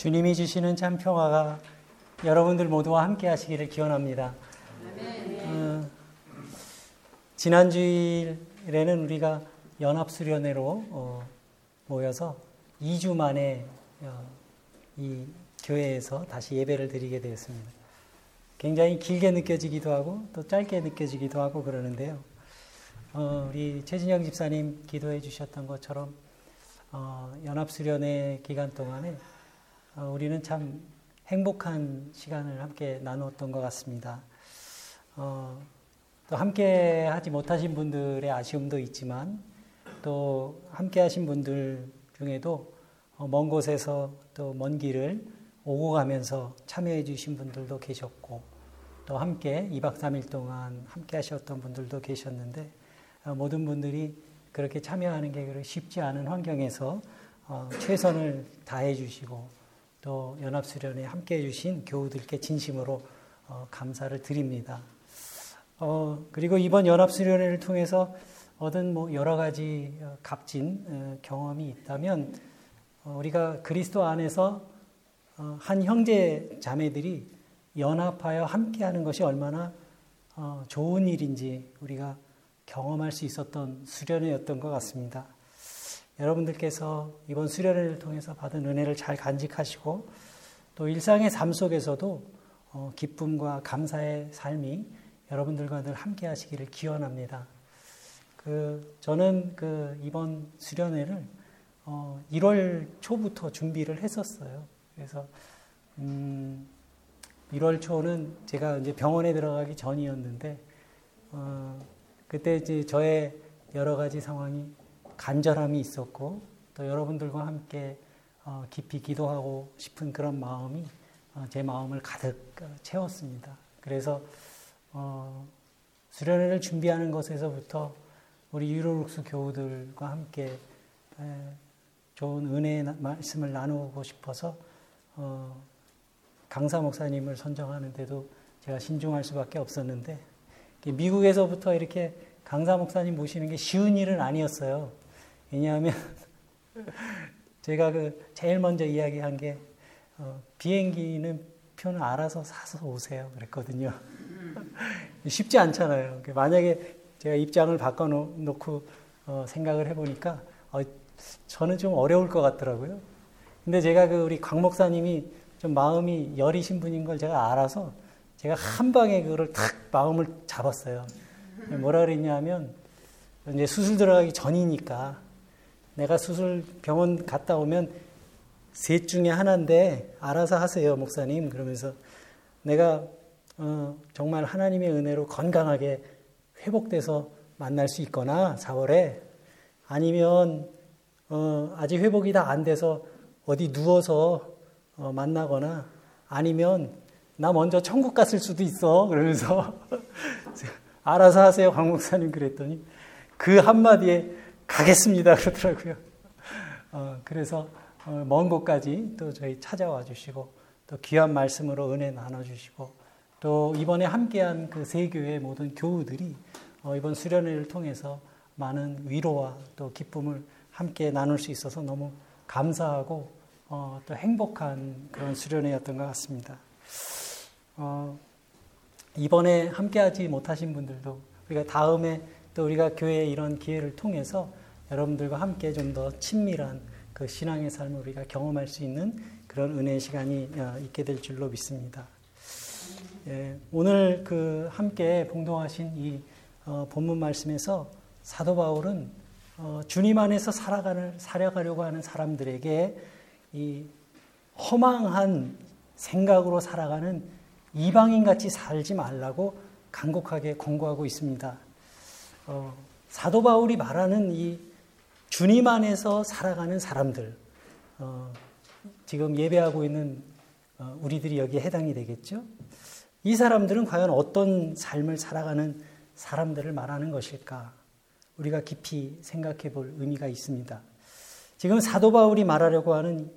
주님이 주시는 참 평화가 여러분들 모두와 함께 하시기를 기원합니다. 지난주일에는 우리가 연합수련회로 모여서 2주 만에 이 교회에서 다시 예배를 드리게 되었습니다. 굉장히 길게 느껴지기도 하고 또 짧게 느껴지기도 하고 그러는데요. 우리 최진영 집사님 기도해 주셨던 것처럼 연합수련회 기간 동안에 우리는 참 행복한 시간을 함께 나누었던 것 같습니다. 또 함께 하지 못하신 분들의 아쉬움도 있지만 또 함께 하신 분들 중에도 먼 곳에서 또 먼 길을 오고 가면서 참여해 주신 분들도 계셨고 또 함께 2박 3일 동안 함께 하셨던 분들도 계셨는데 모든 분들이 그렇게 참여하는 게 쉽지 않은 환경에서 최선을 다해 주시고 또 연합수련에 함께해 주신 교우들께 진심으로 감사를 드립니다. 그리고 이번 연합수련회를 통해서 얻은 여러 가지 값진 경험이 있다면 우리가 그리스도 안에서 한 형제 자매들이 연합하여 함께하는 것이 얼마나 좋은 일인지 우리가 경험할 수 있었던 수련회였던 것 같습니다. 여러분들께서 이번 수련회를 통해서 받은 은혜를 잘 간직하시고 또 일상의 삶 속에서도 기쁨과 감사의 삶이 여러분들과 늘 함께 하시기를 기원합니다. 저는 이번 수련회를 1월 초부터 준비를 했었어요. 그래서 1월 초는 제가 이제 병원에 들어가기 전이었는데 그때 이제 저의 여러 가지 상황이 간절함이 있었고 또 여러분들과 함께 깊이 기도하고 싶은 그런 마음이 제 마음을 가득 채웠습니다. 그래서 수련회를 준비하는 것에서부터 우리 유로룩스 교우들과 함께 좋은 은혜의 말씀을 나누고 싶어서 강사 목사님을 선정하는데도 제가 신중할 수밖에 없었는데 미국에서부터 이렇게 강사 목사님 모시는 게 쉬운 일은 아니었어요. 왜냐하면 제가 제일 먼저 이야기한 게 비행기는 표는 알아서 사서 오세요 그랬거든요. 쉽지 않잖아요. 만약에 제가 입장을 바꿔놓고 생각을 해보니까 저는 좀 어려울 것 같더라고요. 근데 제가 우리 강 목사님이 좀 마음이 여리신 분인 걸 제가 알아서 제가 한 방에 그걸 탁 마음을 잡았어요. 뭐라 그랬냐면 이제 수술 들어가기 전이니까 내가 수술 병원 갔다 오면 셋 중에 하나인데 알아서 하세요 목사님 그러면서 내가 정말 하나님의 은혜로 건강하게 회복돼서 만날 수 있거나 4월에 아니면 아직 회복이 다 안 돼서 어디 누워서 만나거나 아니면 나 먼저 천국 갔을 수도 있어 그러면서 알아서 하세요 황 목사님 그랬더니 그 한마디에 가겠습니다 그러더라고요. 그래서 먼 곳까지 또 저희 찾아와 주시고 또 귀한 말씀으로 은혜 나눠주시고 또 이번에 함께한 그 세 교회의 모든 교우들이 이번 수련회를 통해서 많은 위로와 또 기쁨을 함께 나눌 수 있어서 너무 감사하고 또 행복한 그런 수련회였던 것 같습니다. 이번에 함께하지 못하신 분들도 우리가 다음에 또 우리가 교회의 이런 기회를 통해서 여러분들과 함께 좀 더 친밀한 그 신앙의 삶을 우리가 경험할 수 있는 그런 은혜의 시간이 있게 될 줄로 믿습니다. 예, 오늘 함께 봉독하신 이 본문 말씀에서 사도 바울은 주님 안에서 살아가려고 하는 사람들에게 이 허망한 생각으로 살아가는 이방인같이 살지 말라고 간곡하게 권고하고 있습니다. 사도 바울이 말하는 이 주님 안에서 살아가는 사람들, 지금 예배하고 있는 우리들이 여기에 해당이 되겠죠? 이 사람들은 과연 어떤 삶을 살아가는 사람들을 말하는 것일까? 우리가 깊이 생각해 볼 의미가 있습니다. 지금 사도 바울이 말하려고 하는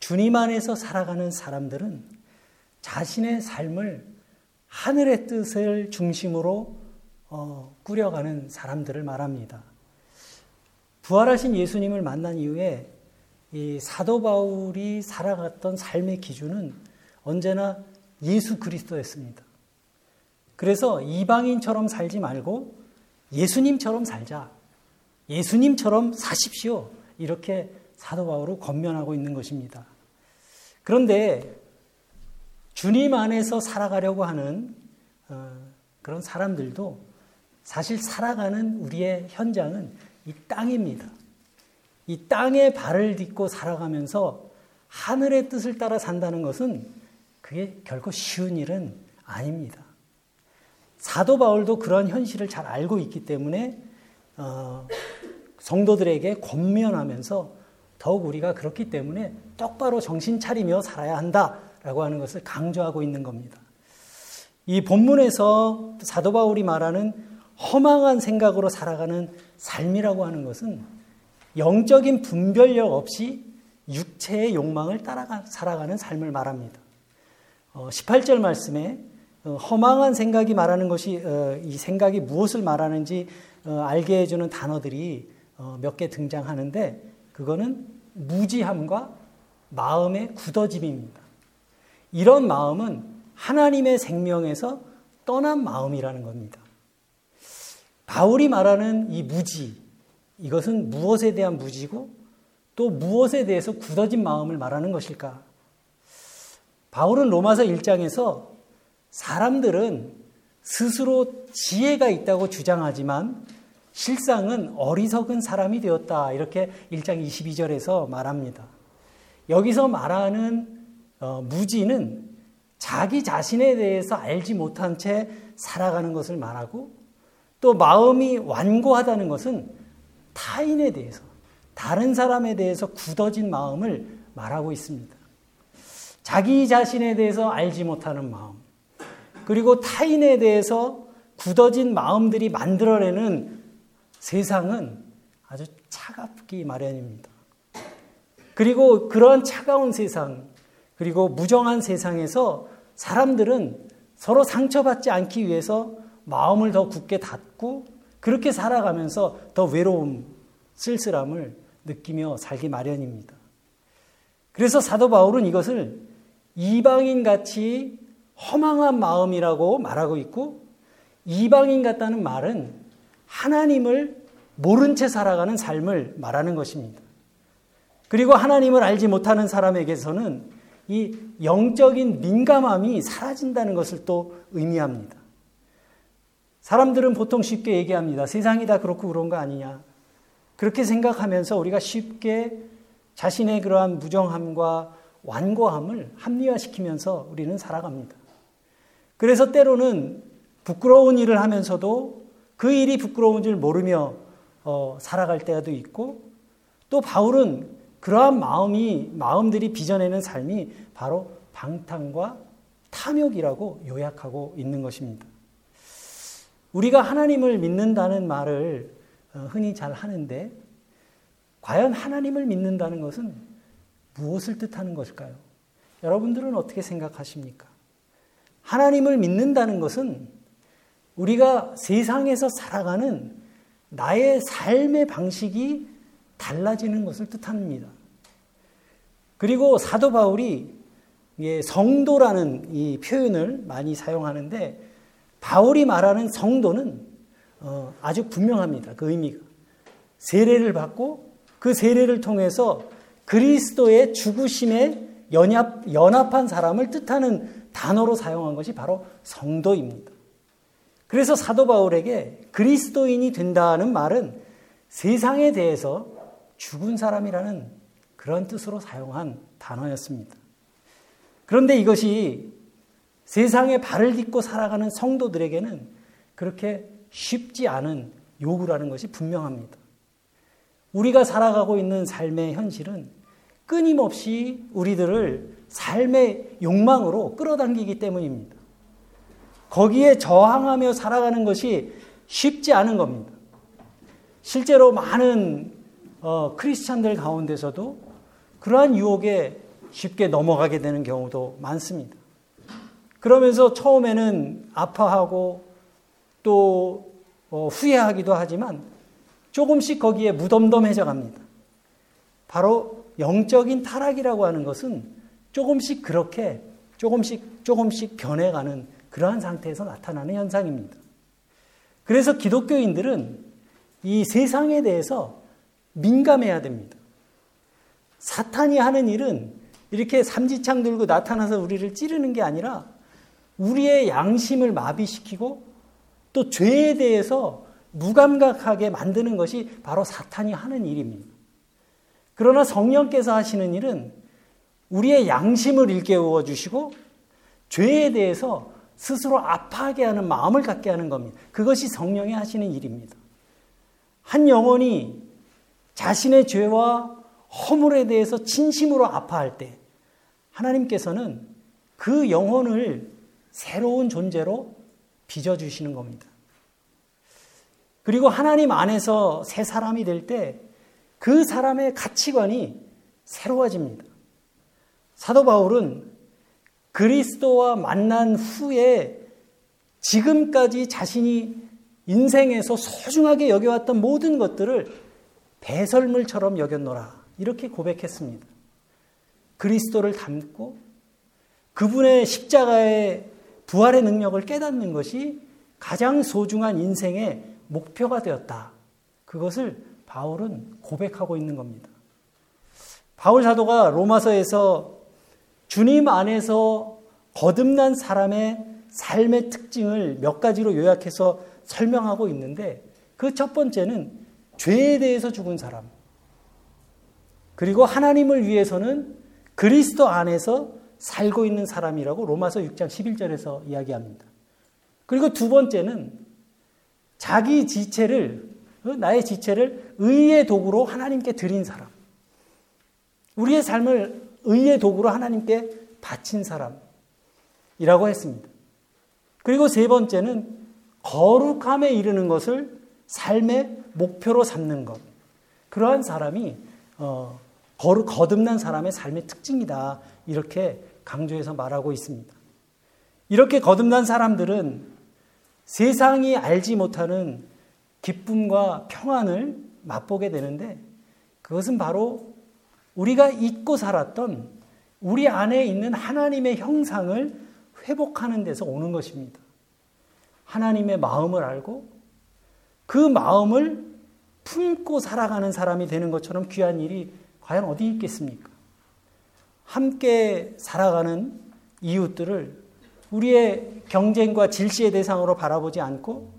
주님 안에서 살아가는 사람들은 자신의 삶을 하늘의 뜻을 중심으로 꾸려가는 사람들을 말합니다. 부활하신 예수님을 만난 이후에 이 사도 바울이 살아갔던 삶의 기준은 언제나 예수 그리스도였습니다. 그래서 이방인처럼 살지 말고 예수님처럼 살자. 예수님처럼 사십시오. 이렇게 사도 바울을 권면하고 있는 것입니다. 그런데 주님 안에서 살아가려고 하는 그런 사람들도 사실 살아가는 우리의 현장은 이 땅입니다. 이 땅에 발을 딛고 살아가면서 하늘의 뜻을 따라 산다는 것은 그게 결코 쉬운 일은 아닙니다. 사도 바울도 그런 현실을 잘 알고 있기 때문에 성도들에게 권면하면서 더욱 우리가 그렇기 때문에 똑바로 정신 차리며 살아야 한다라고 하는 것을 강조하고 있는 겁니다. 이 본문에서 사도 바울이 말하는 허망한 생각으로 살아가는 삶이라고 하는 것은 영적인 분별력 없이 육체의 욕망을 따라 살아가는 삶을 말합니다. 18절 말씀에 허망한 생각이 말하는 것이 이 생각이 무엇을 말하는지 알게 해주는 단어들이 몇 개 등장하는데 그거는 무지함과 마음의 굳어짐입니다. 이런 마음은 하나님의 생명에서 떠난 마음이라는 겁니다. 바울이 말하는 이 무지, 이것은 무엇에 대한 무지고 또 무엇에 대해서 굳어진 마음을 말하는 것일까? 바울은 로마서 1장에서 사람들은 스스로 지혜가 있다고 주장하지만 실상은 어리석은 사람이 되었다. 이렇게 1장 22절에서 말합니다. 여기서 말하는 무지는 자기 자신에 대해서 알지 못한 채 살아가는 것을 말하고 또 마음이 완고하다는 것은 타인에 대해서, 다른 사람에 대해서 굳어진 마음을 말하고 있습니다. 자기 자신에 대해서 알지 못하는 마음, 그리고 타인에 대해서 굳어진 마음들이 만들어내는 세상은 아주 차갑기 마련입니다. 그리고 그러한 차가운 세상, 그리고 무정한 세상에서 사람들은 서로 상처받지 않기 위해서 마음을 더 굳게 닫고 그렇게 살아가면서 더 외로움, 쓸쓸함을 느끼며 살기 마련입니다. 그래서 사도 바울은 이것을 이방인같이 허망한 마음이라고 말하고 있고 이방인 같다는 말은 하나님을 모른 채 살아가는 삶을 말하는 것입니다. 그리고 하나님을 알지 못하는 사람에게서는 이 영적인 민감함이 사라진다는 것을 또 의미합니다. 사람들은 보통 쉽게 얘기합니다. 세상이 다 그렇고 그런 거 아니냐. 그렇게 생각하면서 우리가 쉽게 자신의 그러한 무정함과 완고함을 합리화시키면서 우리는 살아갑니다. 그래서 때로는 부끄러운 일을 하면서도 그 일이 부끄러운 줄 모르며 살아갈 때도 있고 또 바울은 그러한 마음들이 빚어내는 삶이 바로 방탕과 탐욕이라고 요약하고 있는 것입니다. 우리가 하나님을 믿는다는 말을 흔히 잘 하는데 과연 하나님을 믿는다는 것은 무엇을 뜻하는 것일까요? 여러분들은 어떻게 생각하십니까? 하나님을 믿는다는 것은 우리가 세상에서 살아가는 나의 삶의 방식이 달라지는 것을 뜻합니다. 그리고 사도 바울이 성도라는 이 표현을 많이 사용하는데 바울이 말하는 성도는 아주 분명합니다. 그 의미가. 세례를 받고 그 세례를 통해서 그리스도의 죽으심에 연합한 사람을 뜻하는 단어로 사용한 것이 바로 성도입니다. 그래서 사도 바울에게 그리스도인이 된다는 말은 세상에 대해서 죽은 사람이라는 그런 뜻으로 사용한 단어였습니다. 그런데 이것이 세상에 발을 딛고 살아가는 성도들에게는 그렇게 쉽지 않은 요구라는 것이 분명합니다. 우리가 살아가고 있는 삶의 현실은 끊임없이 우리들을 삶의 욕망으로 끌어당기기 때문입니다. 거기에 저항하며 살아가는 것이 쉽지 않은 겁니다. 실제로 많은 크리스찬들 가운데서도 그러한 유혹에 쉽게 넘어가게 되는 경우도 많습니다. 그러면서 처음에는 아파하고 또 후회하기도 하지만 조금씩 거기에 무덤덤해져 갑니다. 바로 영적인 타락이라고 하는 것은 조금씩 그렇게 조금씩 변해가는 그러한 상태에서 나타나는 현상입니다. 그래서 기독교인들은 이 세상에 대해서 민감해야 됩니다. 사탄이 하는 일은 이렇게 삼지창 들고 나타나서 우리를 찌르는 게 아니라 우리의 양심을 마비시키고 또 죄에 대해서 무감각하게 만드는 것이 바로 사탄이 하는 일입니다. 그러나 성령께서 하시는 일은 우리의 양심을 일깨워 주시고 죄에 대해서 스스로 아파하게 하는 마음을 갖게 하는 겁니다. 그것이 성령이 하시는 일입니다. 한 영혼이 자신의 죄와 허물에 대해서 진심으로 아파할 때 하나님께서는 그 영혼을 새로운 존재로 빚어주시는 겁니다. 그리고 하나님 안에서 새 사람이 될 때 그 사람의 가치관이 새로워집니다. 사도 바울은 그리스도와 만난 후에 지금까지 자신이 인생에서 소중하게 여겨왔던 모든 것들을 배설물처럼 여겼노라 이렇게 고백했습니다. 그리스도를 닮고 그분의 십자가의 부활의 능력을 깨닫는 것이 가장 소중한 인생의 목표가 되었다. 그것을 바울은 고백하고 있는 겁니다. 바울 사도가 로마서에서 주님 안에서 거듭난 사람의 삶의 특징을 몇 가지로 요약해서 설명하고 있는데 그 첫 번째는 죄에 대해서 죽은 사람, 그리고 하나님을 위해서는 그리스도 안에서 살고 있는 사람이라고 로마서 6장 11절에서 이야기합니다. 그리고 두 번째는 자기 지체를, 나의 지체를 의의 도구로 하나님께 드린 사람, 우리의 삶을 의의 도구로 하나님께 바친 사람이라고 했습니다. 그리고 세 번째는 거룩함에 이르는 것을 삶의 목표로 삼는 것, 그러한 사람이 거듭난 사람의 삶의 특징이다 이렇게 강조해서 말하고 있습니다. 이렇게 거듭난 사람들은 세상이 알지 못하는 기쁨과 평안을 맛보게 되는데 그것은 바로 우리가 잊고 살았던 우리 안에 있는 하나님의 형상을 회복하는 데서 오는 것입니다. 하나님의 마음을 알고 그 마음을 품고 살아가는 사람이 되는 것처럼 귀한 일이 과연 어디 있겠습니까? 함께 살아가는 이웃들을 우리의 경쟁과 질시의 대상으로 바라보지 않고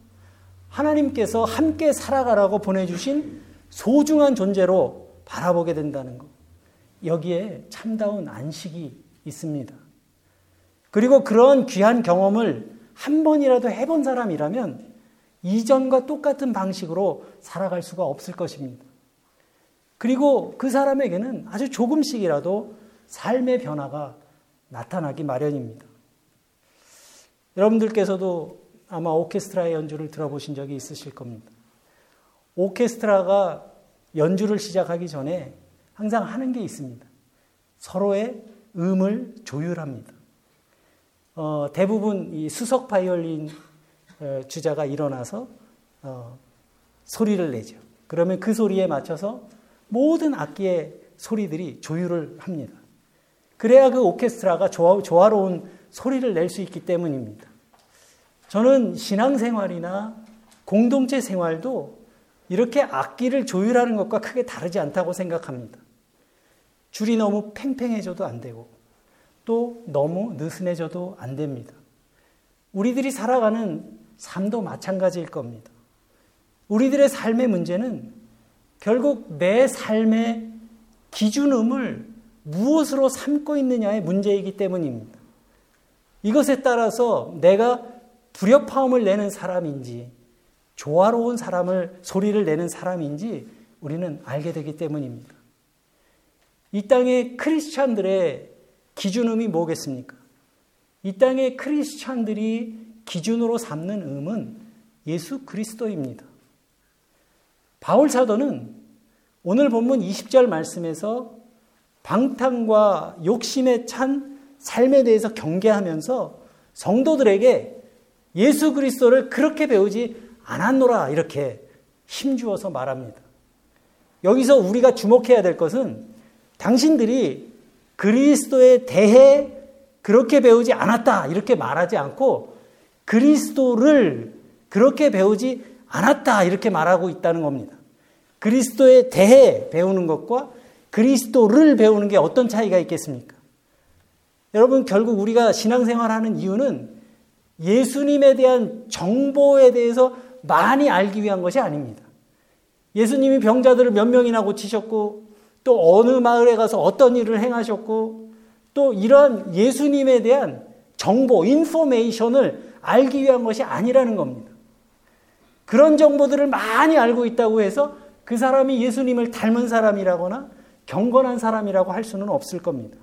하나님께서 함께 살아가라고 보내주신 소중한 존재로 바라보게 된다는 것. 여기에 참다운 안식이 있습니다. 그리고 그런 귀한 경험을 한 번이라도 해본 사람이라면 이전과 똑같은 방식으로 살아갈 수가 없을 것입니다. 그리고 그 사람에게는 아주 조금씩이라도 삶의 변화가 나타나기 마련입니다. 여러분들께서도 아마 오케스트라의 연주를 들어보신 적이 있으실 겁니다. 오케스트라가 연주를 시작하기 전에 항상 하는 게 있습니다. 서로의 음을 조율합니다. 대부분 이 수석 바이올린 주자가 일어나서 소리를 내죠. 그러면 그 소리에 맞춰서 모든 악기의 소리들이 조율을 합니다. 그래야 그 오케스트라가 조화로운 소리를 낼 수 있기 때문입니다. 저는 신앙생활이나 공동체 생활도 이렇게 악기를 조율하는 것과 크게 다르지 않다고 생각합니다. 줄이 너무 팽팽해져도 안 되고 또 너무 느슨해져도 안 됩니다. 우리들이 살아가는 삶도 마찬가지일 겁니다. 우리들의 삶의 문제는 결국 내 삶의 기준음을 무엇으로 삼고 있느냐의 문제이기 때문입니다. 이것에 따라서 내가 불협화음을 내는 사람인지 조화로운 사람을 소리를 내는 사람인지 우리는 알게 되기 때문입니다. 이 땅의 크리스찬들의 기준음이 뭐겠습니까? 이 땅의 크리스찬들이 기준으로 삼는 음은 예수 그리스도입니다. 바울 사도는 오늘 본문 20절 말씀에서 방탕과 욕심에 찬 삶에 대해서 경계하면서 성도들에게 예수 그리스도를 그렇게 배우지 않았노라 이렇게 힘주어서 말합니다. 여기서 우리가 주목해야 될 것은 당신들이 그리스도에 대해 그렇게 배우지 않았다 이렇게 말하지 않고 그리스도를 그렇게 배우지 않았다 이렇게 말하고 있다는 겁니다. 그리스도에 대해 배우는 것과 그리스도를 배우는 게 어떤 차이가 있겠습니까? 여러분, 결국 우리가 신앙생활하는 이유는 예수님에 대한 정보에 대해서 많이 알기 위한 것이 아닙니다. 예수님이 병자들을 몇 명이나 고치셨고 또 어느 마을에 가서 어떤 일을 행하셨고 또 이러한 예수님에 대한 정보, 인포메이션을 알기 위한 것이 아니라는 겁니다. 그런 정보들을 많이 알고 있다고 해서 그 사람이 예수님을 닮은 사람이라거나 경건한 사람이라고 할 수는 없을 겁니다.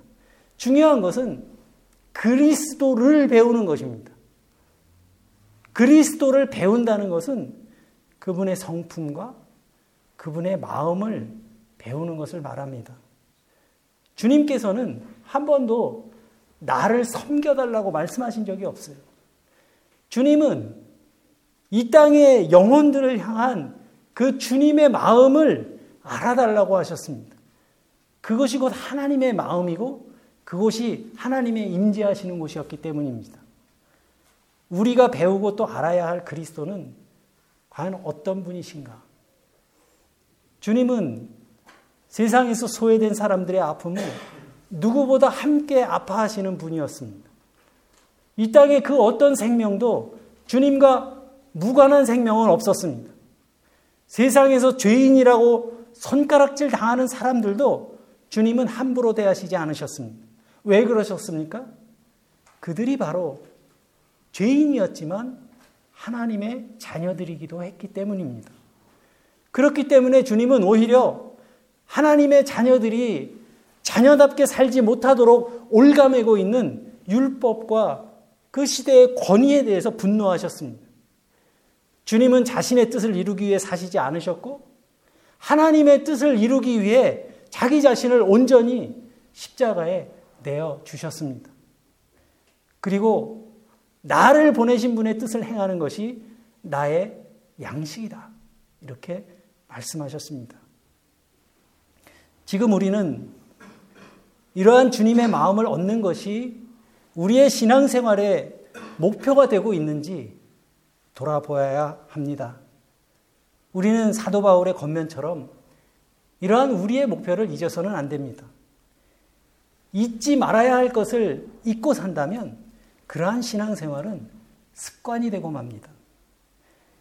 중요한 것은 그리스도를 배우는 것입니다. 그리스도를 배운다는 것은 그분의 성품과 그분의 마음을 배우는 것을 말합니다. 주님께서는 한 번도 나를 섬겨달라고 말씀하신 적이 없어요. 주님은 이 땅의 영혼들을 향한 그 주님의 마음을 알아달라고 하셨습니다. 그것이 곧 하나님의 마음이고 그것이 하나님의 임재하시는 곳이었기 때문입니다. 우리가 배우고 또 알아야 할 그리스도는 과연 어떤 분이신가? 주님은 세상에서 소외된 사람들의 아픔을 누구보다 함께 아파하시는 분이었습니다. 이 땅의 그 어떤 생명도 주님과 무관한 생명은 없었습니다. 세상에서 죄인이라고 손가락질 당하는 사람들도 주님은 함부로 대하시지 않으셨습니다. 왜 그러셨습니까? 그들이 바로 죄인이었지만 하나님의 자녀들이기도 했기 때문입니다. 그렇기 때문에 주님은 오히려 하나님의 자녀들이 자녀답게 살지 못하도록 올가매고 있는 율법과 그 시대의 권위에 대해서 분노하셨습니다. 주님은 자신의 뜻을 이루기 위해 사시지 않으셨고 하나님의 뜻을 이루기 위해 자기 자신을 온전히 십자가에 내어 주셨습니다. 그리고 나를 보내신 분의 뜻을 행하는 것이 나의 양식이다. 이렇게 말씀하셨습니다. 지금 우리는 이러한 주님의 마음을 얻는 것이 우리의 신앙생활의 목표가 되고 있는지 돌아보아야 합니다. 우리는 사도 바울의 권면처럼 이러한 우리의 목표를 잊어서는 안 됩니다. 잊지 말아야 할 것을 잊고 산다면 그러한 신앙생활은 습관이 되고 맙니다.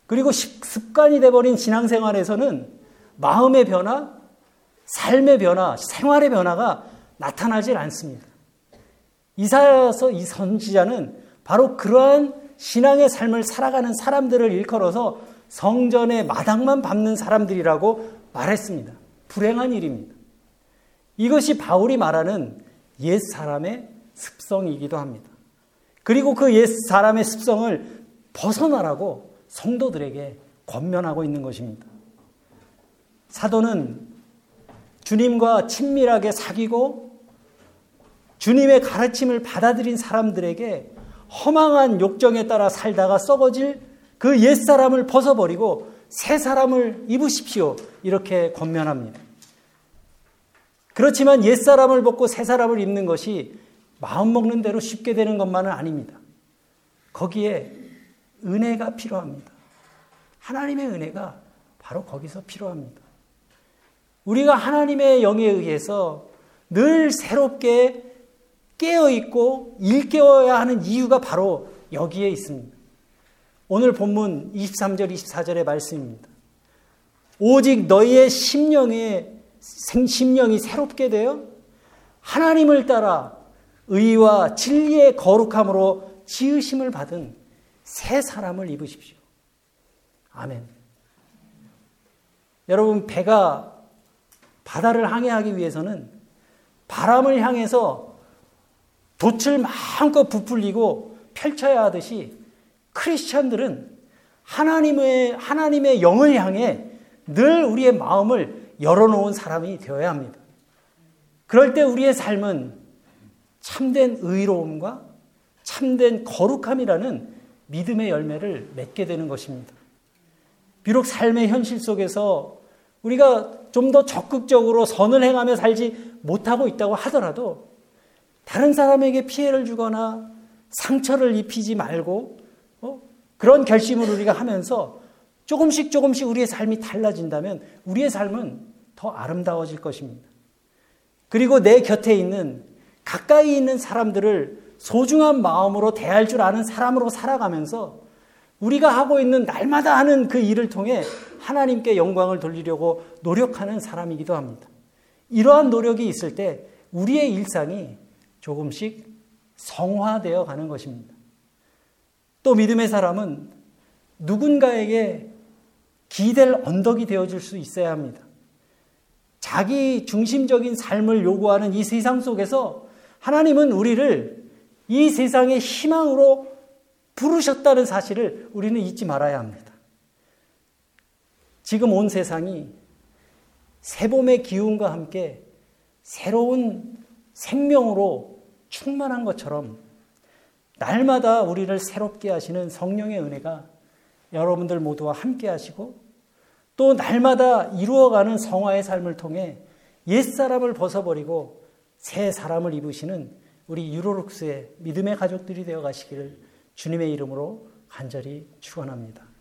그리고 습관이 돼버린 신앙생활에서는 마음의 변화, 삶의 변화, 생활의 변화가 나타나질 않습니다. 이사야서 이 선지자는 바로 그러한 신앙의 삶을 살아가는 사람들을 일컬어서 성전의 마당만 밟는 사람들이라고 말했습니다. 불행한 일입니다. 이것이 바울이 말하는 옛 사람의 습성이기도 합니다. 그리고 그 옛 사람의 습성을 벗어나라고 성도들에게 권면하고 있는 것입니다. 사도는 주님과 친밀하게 사귀고 주님의 가르침을 받아들인 사람들에게 허망한 욕정에 따라 살다가 썩어질 그 옛 사람을 벗어버리고 새 사람을 입으십시오 이렇게 권면합니다. 그렇지만 옛 사람을 벗고 새 사람을 입는 것이 마음 먹는 대로 쉽게 되는 것만은 아닙니다. 거기에 은혜가 필요합니다. 하나님의 은혜가 바로 거기서 필요합니다. 우리가 하나님의 영에 의해서 늘 새롭게 깨어있고 일깨워야 하는 이유가 바로 여기에 있습니다. 오늘 본문 23절, 24절의 말씀입니다. 오직 너희의 심령이 새롭게 되어 하나님을 따라 의와 진리의 거룩함으로 지으심을 받은 새 사람을 입으십시오. 아멘. 여러분, 배가 바다를 항해하기 위해서는 바람을 향해서 돛을 마음껏 부풀리고 펼쳐야 하듯이 크리스천들은 하나님의 영을 향해 늘 우리의 마음을 열어놓은 사람이 되어야 합니다. 그럴 때 우리의 삶은 참된 의로움과 참된 거룩함이라는 믿음의 열매를 맺게 되는 것입니다. 비록 삶의 현실 속에서 우리가 좀 더 적극적으로 선을 행하며 살지 못하고 있다고 하더라도 다른 사람에게 피해를 주거나 상처를 입히지 말고 그런 결심을 우리가 하면서 조금씩 조금씩 우리의 삶이 달라진다면 우리의 삶은 더 아름다워질 것입니다. 그리고 내 곁에 있는 가까이 있는 사람들을 소중한 마음으로 대할 줄 아는 사람으로 살아가면서 우리가 하고 있는 날마다 하는 그 일을 통해 하나님께 영광을 돌리려고 노력하는 사람이기도 합니다. 이러한 노력이 있을 때 우리의 일상이 조금씩 성화되어 가는 것입니다. 또 믿음의 사람은 누군가에게 기댈 언덕이 되어줄 수 있어야 합니다. 자기 중심적인 삶을 요구하는 이 세상 속에서 하나님은 우리를 이 세상의 희망으로 부르셨다는 사실을 우리는 잊지 말아야 합니다. 지금 온 세상이 새봄의 기운과 함께 새로운 생명으로 충만한 것처럼 날마다 우리를 새롭게 하시는 성령의 은혜가 여러분들 모두와 함께 하시고 또 날마다 이루어가는 성화의 삶을 통해 옛사람을 벗어버리고 새 사람을 입으시는 우리 유로룩스의 믿음의 가족들이 되어 가시기를 주님의 이름으로 간절히 축원합니다.